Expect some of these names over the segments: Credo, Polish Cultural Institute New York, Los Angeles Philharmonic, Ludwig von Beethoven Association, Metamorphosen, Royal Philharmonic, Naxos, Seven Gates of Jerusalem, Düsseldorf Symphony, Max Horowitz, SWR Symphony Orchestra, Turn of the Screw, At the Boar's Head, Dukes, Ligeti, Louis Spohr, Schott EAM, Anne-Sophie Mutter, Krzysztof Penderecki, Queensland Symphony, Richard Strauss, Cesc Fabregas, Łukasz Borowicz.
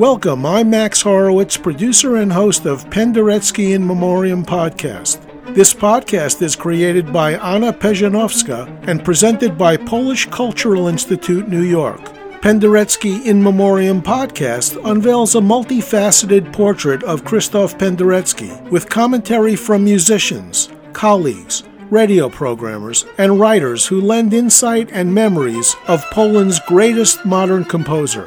Welcome, I'm Max Horowitz, producer and host of Penderecki In Memoriam podcast. This podcast is created by Anna Peżanowska and presented by Polish Cultural Institute New York. Penderecki In Memoriam podcast unveils a multifaceted portrait of Krzysztof Penderecki with commentary from musicians, colleagues, radio programmers, and writers who lend insight and memories of Poland's greatest modern composer.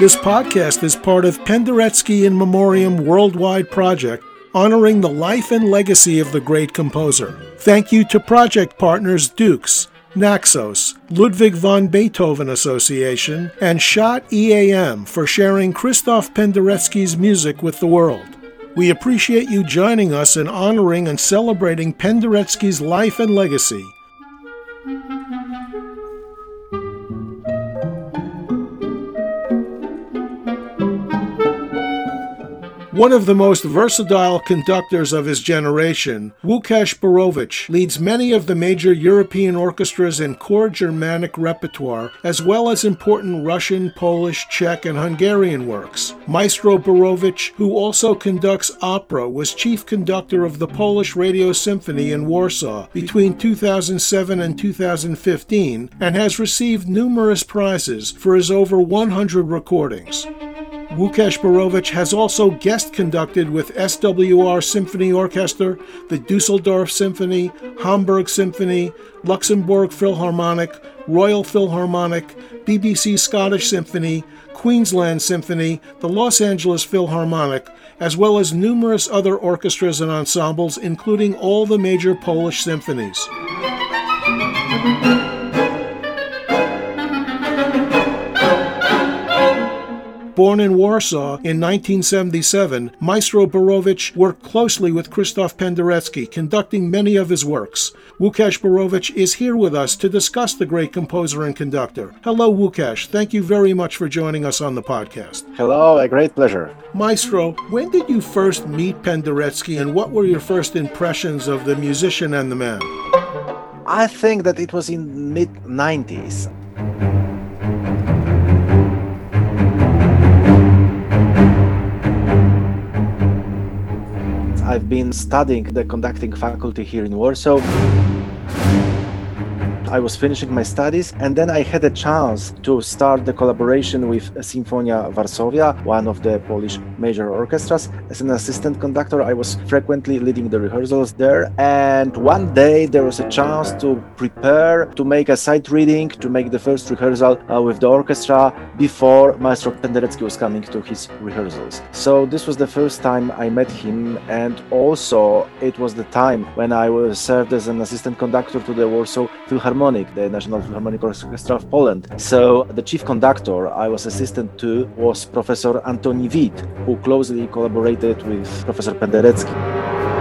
This podcast is part of Penderecki In Memoriam Worldwide Project, honoring the life and legacy of the great composer. Thank you to project partners Dukes, Naxos, Ludwig von Beethoven Association, and Schott EAM for sharing Krzysztof Penderecki's music with the world. We appreciate you joining us in honoring and celebrating Penderecki's life and legacy. One of the most versatile conductors of his generation, Łukasz Borowicz leads many of the major European orchestras in core Germanic repertoire, as well as important Russian, Polish, Czech, and Hungarian works. Maestro Borowicz, who also conducts opera, was chief conductor of the Polish Radio Symphony in Warsaw between 2007 and 2015, and has received numerous prizes for his over 100 recordings. Łukasz Borowicz has also guest conducted with SWR Symphony Orchestra, the Düsseldorf Symphony, Hamburg Symphony, Luxembourg Philharmonic, Royal Philharmonic, BBC Scottish Symphony, Queensland Symphony, the Los Angeles Philharmonic, as well as numerous other orchestras and ensembles, including all the major Polish symphonies. Born in Warsaw in 1977, Maestro Borowicz worked closely with Krzysztof Penderecki, conducting many of his works. Łukasz Borowicz is here with us to discuss the great composer and conductor. Hello, Łukasz. Thank you very much for joining us on the podcast. Hello, a great pleasure. Maestro, when did you first meet Penderecki, and what were your first impressions of the musician and the man? I think that it was in mid-90s. I've been studying the conducting faculty here in Warsaw. I was finishing my studies, and then I had a chance to start the collaboration with Sinfonia Varsovia, one of the Polish major orchestras. As an assistant conductor, I was frequently leading the rehearsals there. And one day there was a chance to prepare, to make a sight reading, to make the first rehearsal with the orchestra before Maestro Penderecki was coming to his rehearsals. So this was the first time I met him, and also it was the time when I served as an assistant conductor to the Warsaw Philharmonic, the National Philharmonic Orchestra of Poland. So the chief conductor I was assistant to was Professor Antoni Wit, who closely collaborated with Professor Penderecki.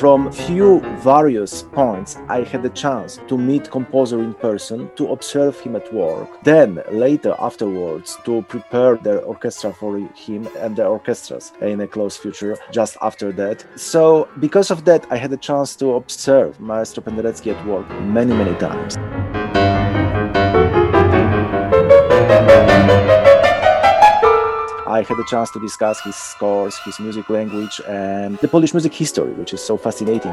From few various points, I had the chance to meet composer in person, to observe him at work, then later afterwards to prepare the orchestra for him and the orchestras in a close future just after that. So because of that, I had a chance to observe Maestro Penderecki at work many, many times. I had a chance to discuss his scores, his music language, and the Polish music history, which is so fascinating.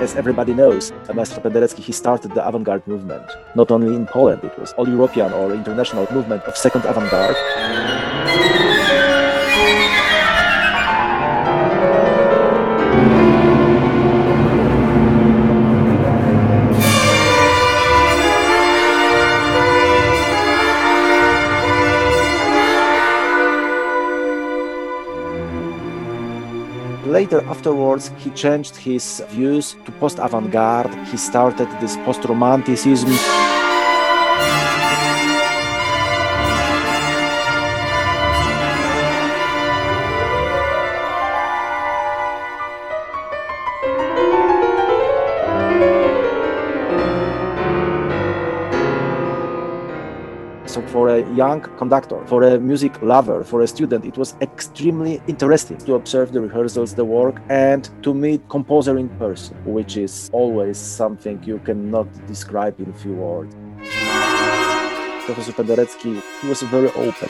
As everybody knows, Maestro Penderecki, he started the avant-garde movement. Not only in Poland, it was all European or international movement of second avant-garde. Later, afterwards, he changed his views to post-avant-garde. He started this post-romanticism. So for a young conductor, for a music lover, for a student, it was extremely interesting to observe the rehearsals, the work, and to meet composer in person, which is always something you cannot describe in few words. Professor Penderecki, he was very open.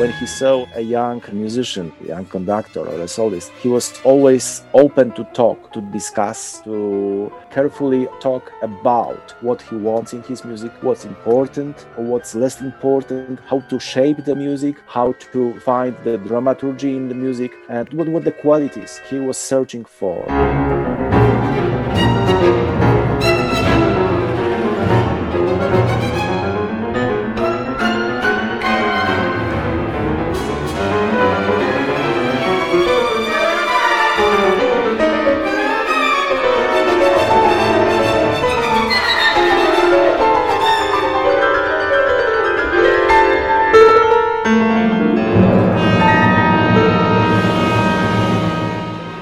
When he saw a young musician, a young conductor or a soloist, he was always open to talk, to discuss, to carefully talk about what he wants in his music, what's important, what's less important, how to shape the music, how to find the dramaturgy in the music, and what were the qualities he was searching for.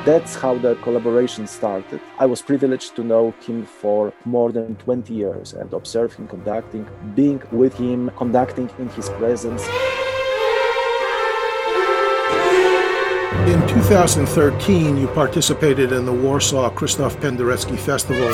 That's how the collaboration started. I was privileged to know him for more than 20 years and observe him conducting, being with him, conducting in his presence. In 2013, you participated in the Warsaw Krzysztof Penderecki Festival.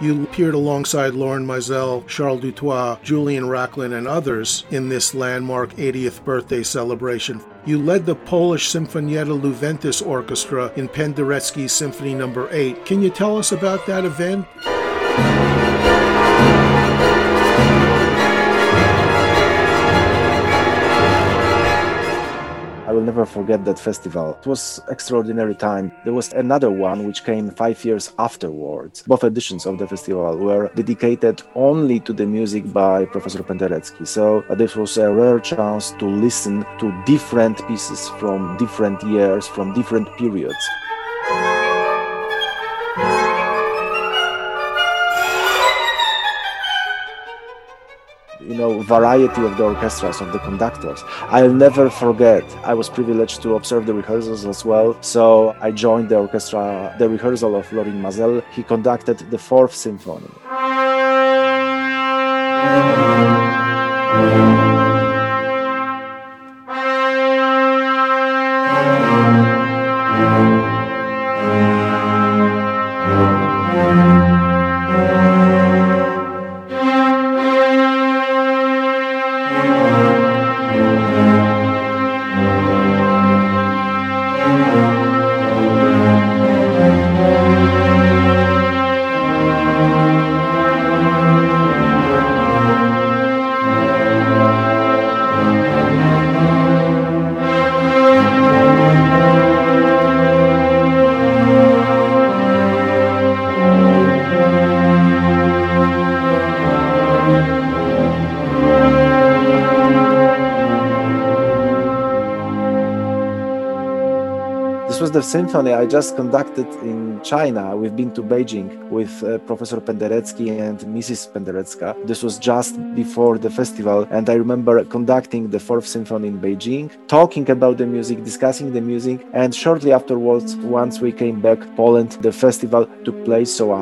You appeared alongside Lorin Maazel, Charles Dutoit, Julian Rachlin, and others in this landmark 80th birthday celebration. You led the Polish Sinfonietta Juventus Orchestra in Penderecki's Symphony No. 8. Can you tell us about that event? I will never forget that festival. It was an extraordinary time. There was another one which came 5 years afterwards. Both editions of the festival were dedicated only to the music by Professor Penderecki. So this was a rare chance to listen to different pieces from different years, from different periods. Variety of the orchestras, of the conductors. I'll never forget. I was privileged to observe the rehearsals as well. So I joined the orchestra, the rehearsal of Lorin Maazel. He conducted the 4th symphony. The symphony I just conducted in China. We've been to Beijing with Professor Penderecki and Mrs. Penderecka. This was just before the festival, and I remember conducting the 4th symphony in Beijing, talking about the music, discussing the music, and shortly afterwards, once we came back to Poland, the festival took place, so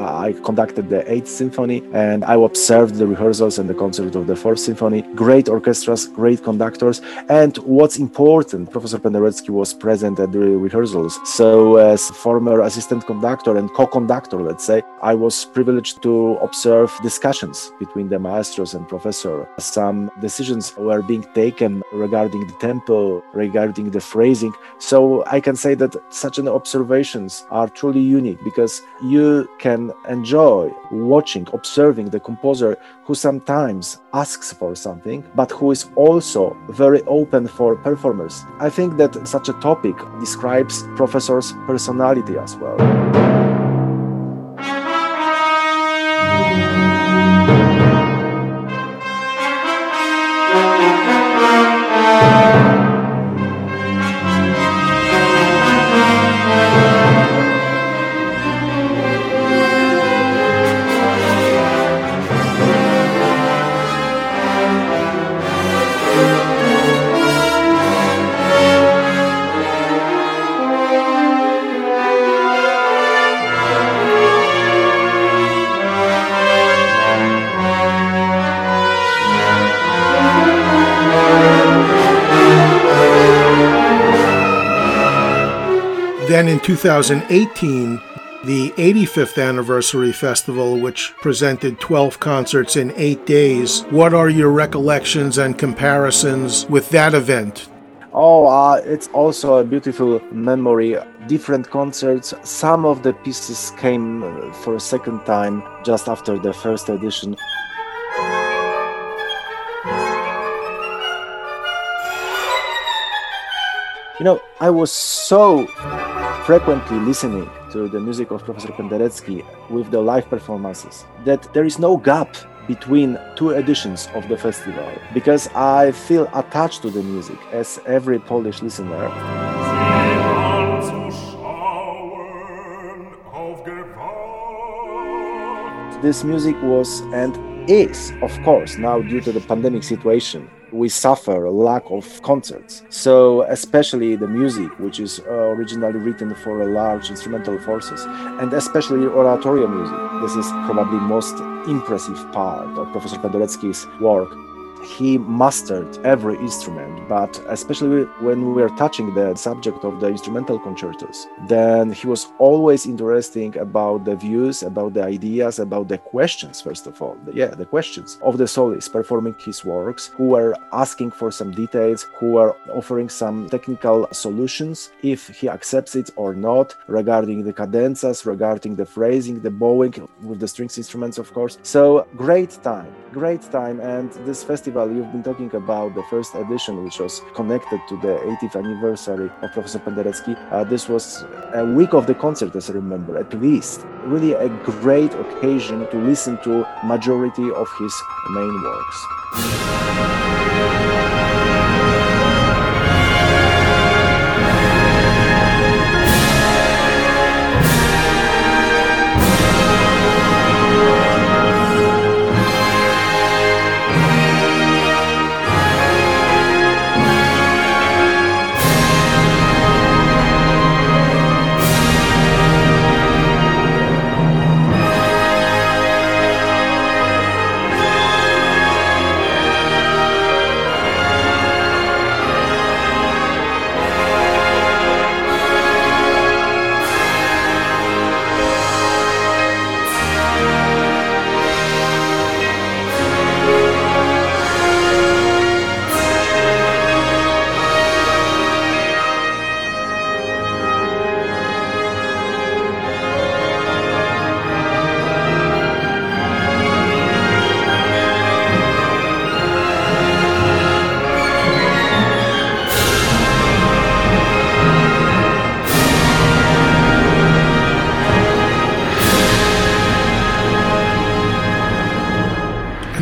I conducted the 8th symphony, and I observed the rehearsals and the concert of the 4th symphony. Great orchestras, great conductors, and what's important, Professor Penderecki was present at the rehearsals. So as former assistant conductor and co-conductor, let's say, I was privileged to observe discussions between the maestros and professor. Some decisions were being taken regarding the tempo, regarding the phrasing. So I can say that such an observations are truly unique because you can enjoy watching, observing the composer who sometimes asks for something, but who is also very open for performers. I think that such a topic describes professor's personality as well. Then in 2018, the 85th Anniversary Festival, which presented 12 concerts in 8 days. What are your recollections and comparisons with that event? It's also a beautiful memory. Different concerts. Some of the pieces came for a second time just after the first edition. I was so frequently listening to the music of Professor Penderecki with the live performances that there is no gap between two editions of the festival, because I feel attached to the music as every Polish listener. This music was and is, of course, now due to the pandemic situation, we suffer a lack of concerts. So especially the music, which is originally written for large instrumental forces, and especially oratorio music. This is probably the most impressive part of Professor Penderecki's work. He mastered every instrument, but especially when we were touching the subject of the instrumental concertos, then he was always interesting about the views, about the ideas, about the questions, first of all. The questions of the soloists performing his works, who were asking for some details, who were offering some technical solutions, if he accepts it or not, regarding the cadenzas, regarding the phrasing, the bowing, with the strings instruments, of course. So great time, and this festival you've been talking about, the first edition, which was connected to the 80th anniversary of Professor Penderecki. This was a week of the concert, as I remember, at least. Really a great occasion to listen to majority of his main works.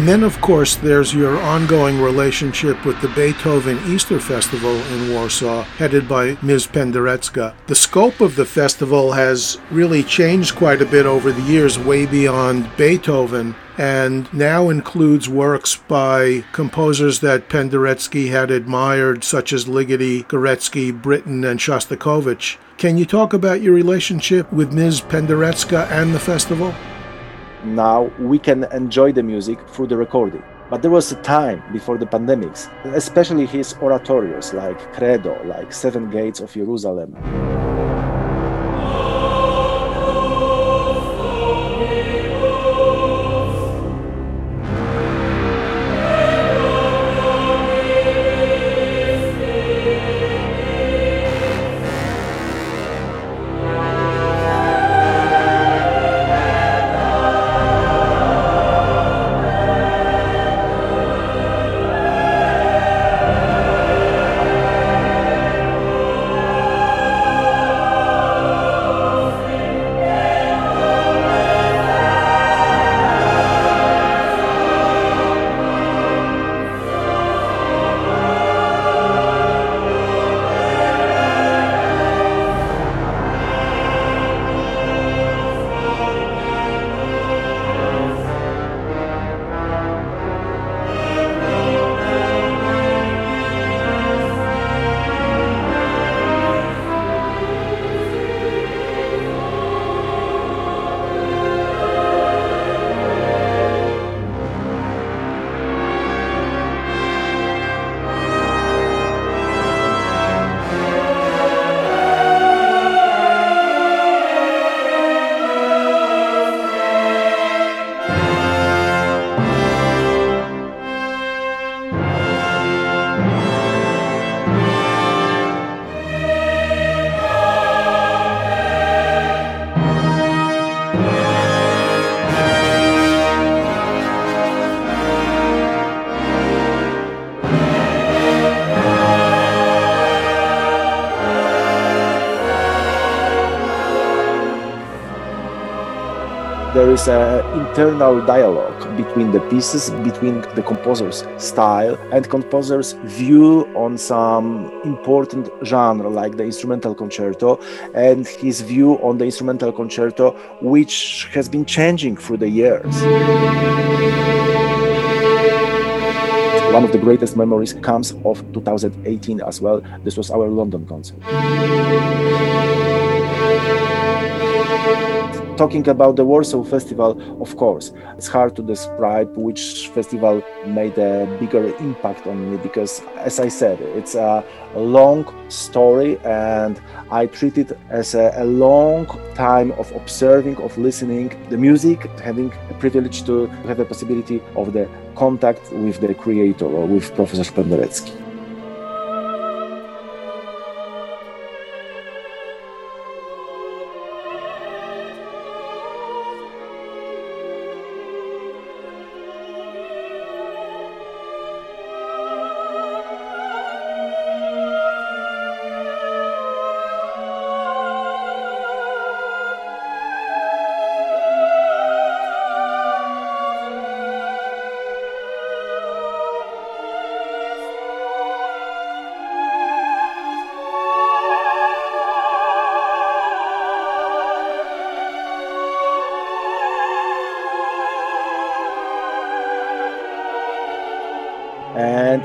Then, of course, there's your ongoing relationship with the Beethoven Easter Festival in Warsaw, headed by Ms. Penderecka. The scope of the festival has really changed quite a bit over the years, way beyond Beethoven, and now includes works by composers that Penderecki had admired, such as Ligeti, Gorecki, Britten, and Shostakovich. Can you talk about your relationship with Ms. Penderecka and the festival? Now we can enjoy the music through the recording. But there was a time before the pandemics, especially his oratorios like Credo, like Seven Gates of Jerusalem. there is an internal dialogue between the pieces, between the composer's style and composer's view on some important genre like the instrumental concerto and his view on the instrumental concerto, which has been changing through the years. One of the greatest memories comes of 2018 as well. This was our London concert. Talking about the Warsaw Festival, of course, it's hard to describe which festival made a bigger impact on me because, as I said, it's a long story and I treat it as a long time of observing, of listening the music, having a privilege to have a possibility of the contact with the creator or with Professor Penderecki.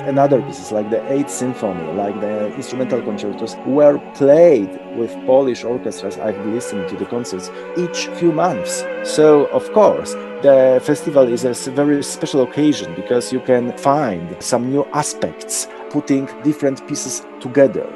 And other pieces like the 8th Symphony, like the instrumental concertos, were played with Polish orchestras. I've listened to the concerts each few months. So, of course, the festival is a very special occasion because you can find some new aspects, putting different pieces together.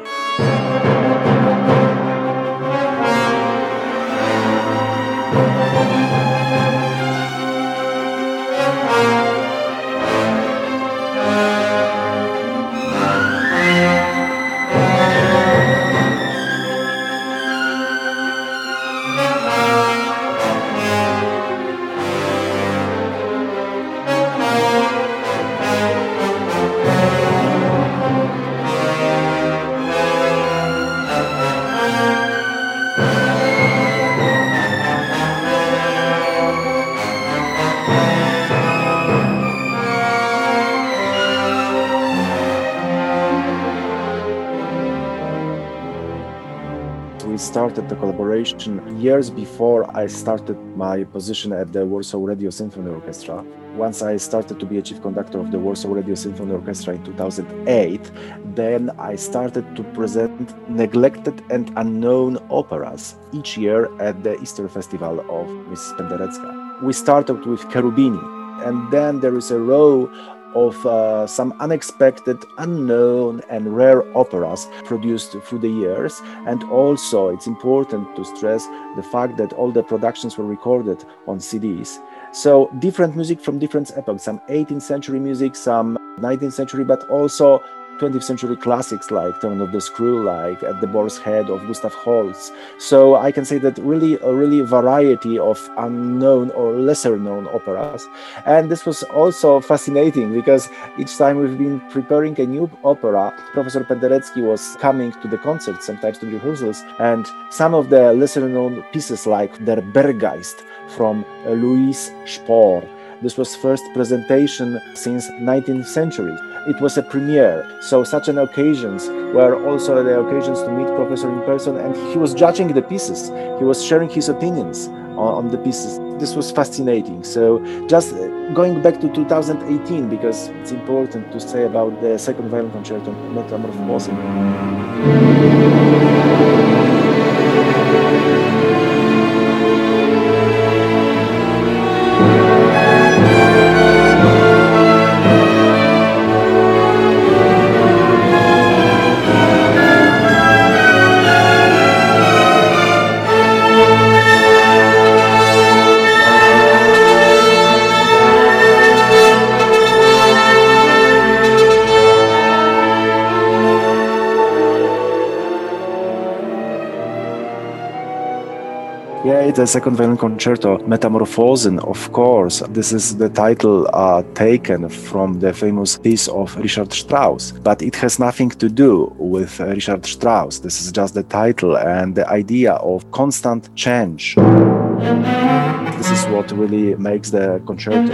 Started the collaboration years before I started my position at the Warsaw Radio Symphony Orchestra. Once I started to be a chief conductor of the Warsaw Radio Symphony Orchestra in 2008, then I started to present neglected and unknown operas each year at the Easter Festival of Miss Penderecka. We started with Cherubini, and then there is a row of some unexpected, unknown and rare operas produced through the years. And also it's important to stress the fact that all the productions were recorded on CDs. So different music from different epochs, some 18th century music, some 19th century, but also 20th century classics like Turn of the Screw, like At the Boar's Head of Gustav Holst. So I can say that really a variety of unknown or lesser known operas. And this was also fascinating because each time we've been preparing a new opera, Professor Penderecki was coming to the concerts, sometimes to rehearsals, and some of the lesser known pieces like Der Berggeist from Louis Spohr. This was first presentation since 19th century. It was a premiere, so such an occasions were also the occasions to meet Professor in person, and he was judging the pieces. He was sharing his opinions on the pieces. This was fascinating. So just going back to 2018, because it's important to say about the second violin concerto, Metamorphosen. The second violin concerto, Metamorphosen, of course. This is the title taken from the famous piece of Richard Strauss, but it has nothing to do with Richard Strauss. This is just the title and the idea of constant change. This is what really makes the concerto.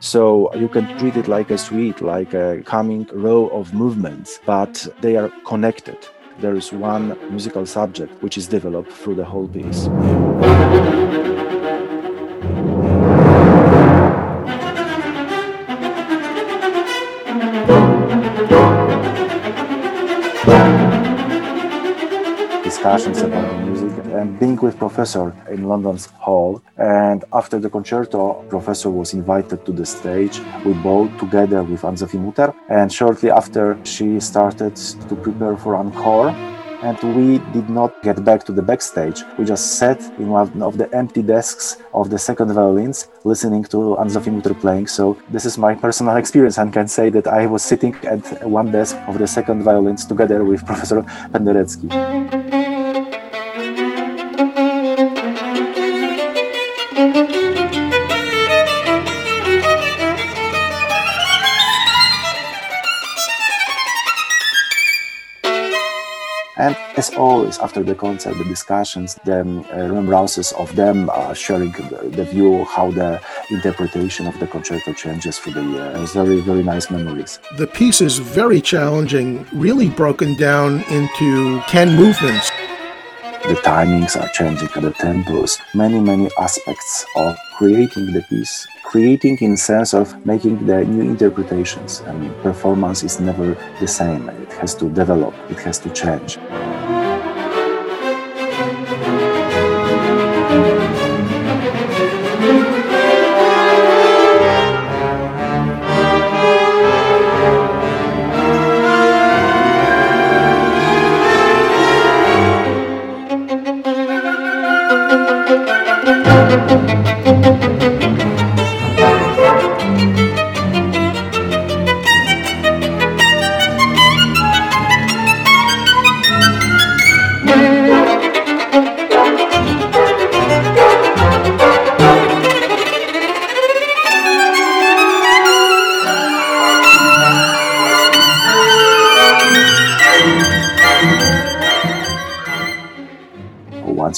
So you can treat it like a suite, like a coming row of movements, but they are connected. There is one musical subject which is developed through the whole piece. Discussions about the music and being with professor in London's hall, and after the concerto professor was invited to the stage. We bowed together with Anne-Sophie Mutter, and shortly after she started to prepare for encore, and we did not get back to the backstage. We just sat in one of the empty desks of the second violins listening to Anne-Sophie Mutter playing. So this is my personal experience, and can say that I was sitting at one desk of the second violins together with Professor Penderecki. And as always, after the concert, the discussions, the remembrances of them are sharing the view how the interpretation of the concerto changes for the year. It's very, very nice memories. The piece is very challenging, really broken down into 10 movements. The timings are changing, the tempos, many aspects of creating the piece. Creating in sense of making the new interpretations. I mean, performance is never the same. It has to develop, it has to change.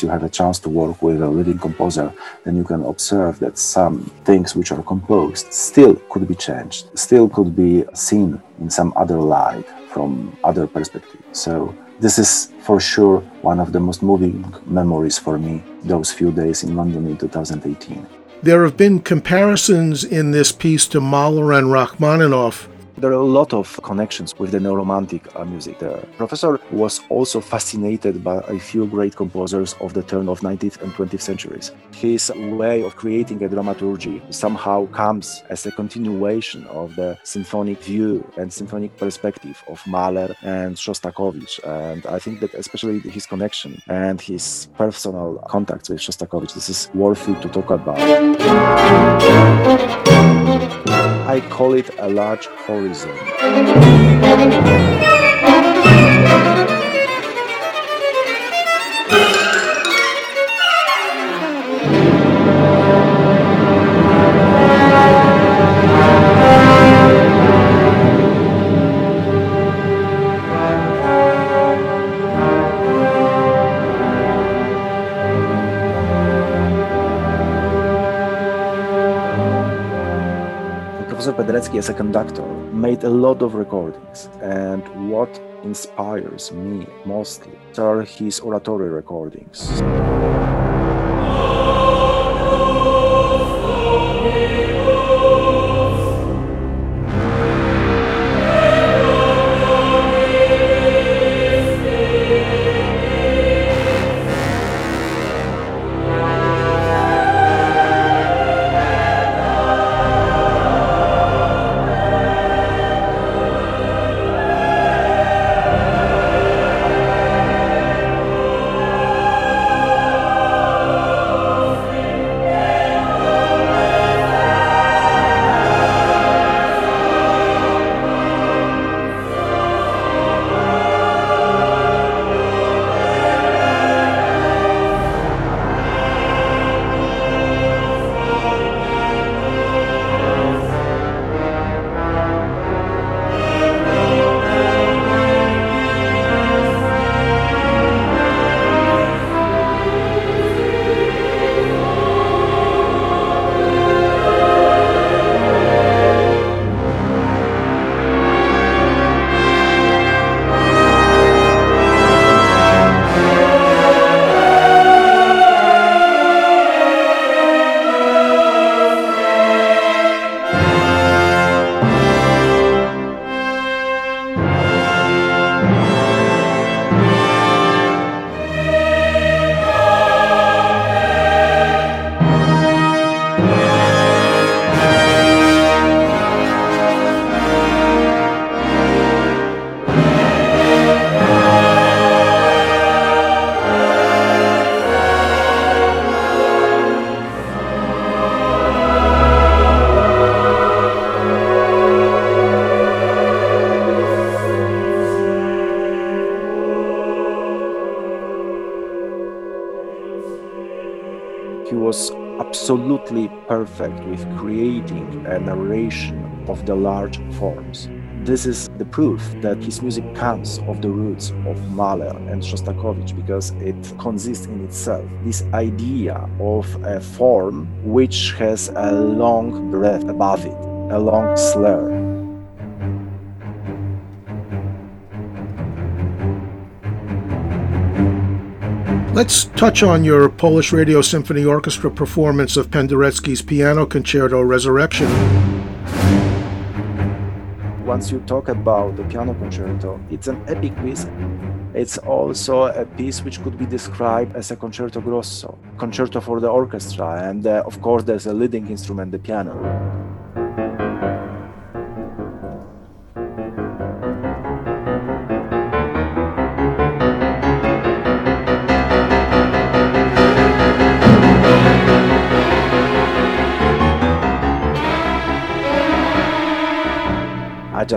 You have a chance to work with a living composer, then you can observe that some things which are composed still could be changed, still could be seen in some other light, from other perspective. So this is for sure one of the most moving memories for me, those few days in London in 2018. There have been comparisons in this piece to Mahler and Rachmaninoff. There are a lot of connections with the neo-romantic music. The professor was also fascinated by a few great composers of the turn of 19th and 20th centuries. His way of creating a dramaturgy somehow comes as a continuation of the symphonic view and symphonic perspective of Mahler and Shostakovich. And I think that especially his connection and his personal contacts with Shostakovich, this is worthy to talk about. I call it a large horizon. Penderecki, as a conductor, made a lot of recordings, and what inspires me mostly are his oratorio recordings. was absolutely perfect with creating a narration of the large forms. This is the proof that his music comes of the roots of Mahler and Shostakovich, because it consists in itself this idea of a form which has a long breath above it, a long slur. Let's touch on your Polish Radio Symphony Orchestra performance of Penderecki's Piano Concerto Resurrection. Once you talk about the Piano Concerto, it's an epic piece. It's also a piece which could be described as a concerto grosso, concerto for the orchestra, and of course there's a leading instrument, the piano.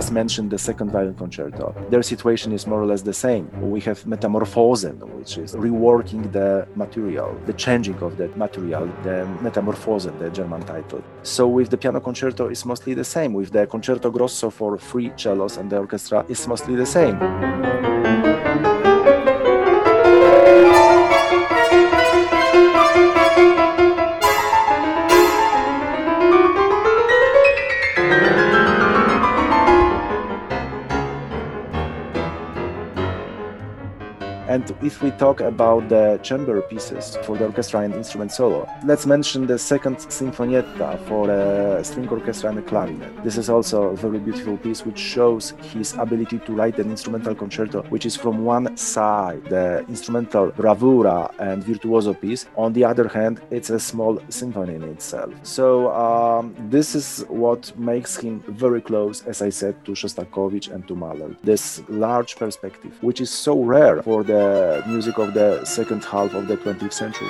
Just mentioned the second violin concerto. Their situation is more or less the same. We have Metamorphosen, which is reworking the material, the changing of that material, the Metamorphosen, the German title. So with the piano concerto, it's mostly the same. With the concerto grosso for three cellos and the orchestra, it's mostly the same. And if we talk about the chamber pieces for the orchestra and instrument solo, let's mention the second Sinfonietta for a string orchestra and a clarinet. This is also a very beautiful piece which shows his ability to write an instrumental concerto, which is from one side the instrumental bravura and virtuoso piece. On the other hand, it's a small symphony in itself. So this is what makes him very close, as I said, to Shostakovich and to Mahler. This large perspective, which is so rare for the music of the second half of the 20th century.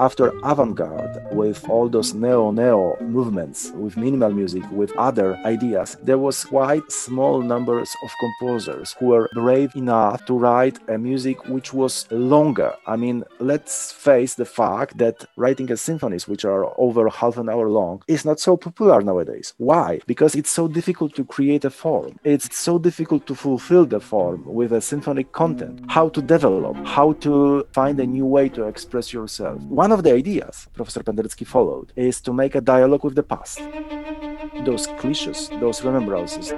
After avant-garde, with all those neo-neo movements, with minimal music, with other ideas, there was quite small numbers of composers who were brave enough to write a music which was longer. I mean, let's face the fact that writing a symphonies, which are over half an hour long, is not so popular nowadays. Why? Because it's so difficult to create a form. It's so difficult to fulfill the form with a symphonic content. How to develop, how to find a new way to express yourself. One of the ideas Professor Penderecki followed is to make a dialogue with the past. Those cliches, those remembrances,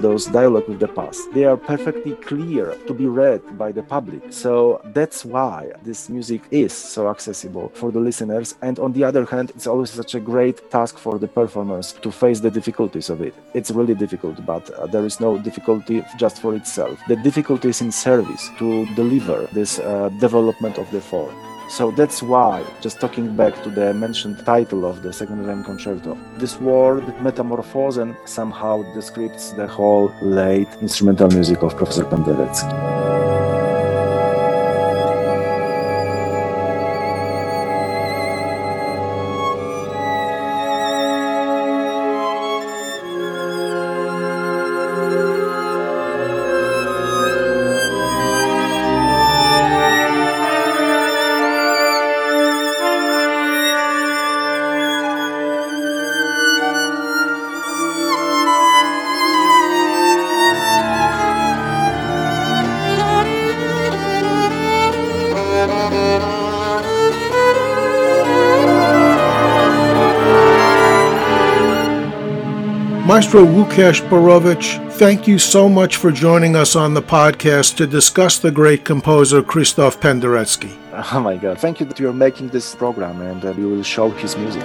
those dialogue with the past, they are perfectly clear to be read by the public. So that's why this music is so accessible for the listeners. And on the other hand, it's always such a great task for the performers to face the difficulties of it. It's really difficult, but there is no difficulty just for itself. The difficulty is in service to deliver this development of the form. So that's why, just talking back to the mentioned title of the second violin concerto, this word Metamorphosen somehow describes the whole late instrumental music of Professor Penderecki. Maestro Łukasz Borowicz, thank you so much for joining us on the podcast to discuss the great composer Krzysztof Penderecki. Oh my God, thank you that you're making this program and that you will show his music.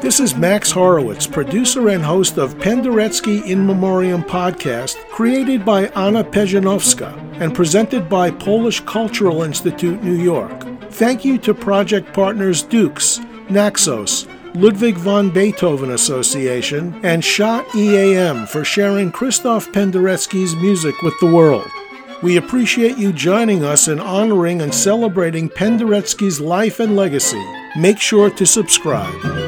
This is Max Horowitz, producer and host of Penderecki In Memoriam podcast, created by Anna Peżanowska and presented by Polish Cultural Institute New York. Thank you to project partners Dukes, Naxos, Ludwig von Beethoven Association, and Schott EAM for sharing Krzysztof Penderecki's music with the world. We appreciate you joining us in honoring and celebrating Penderecki's life and legacy. Make sure to subscribe.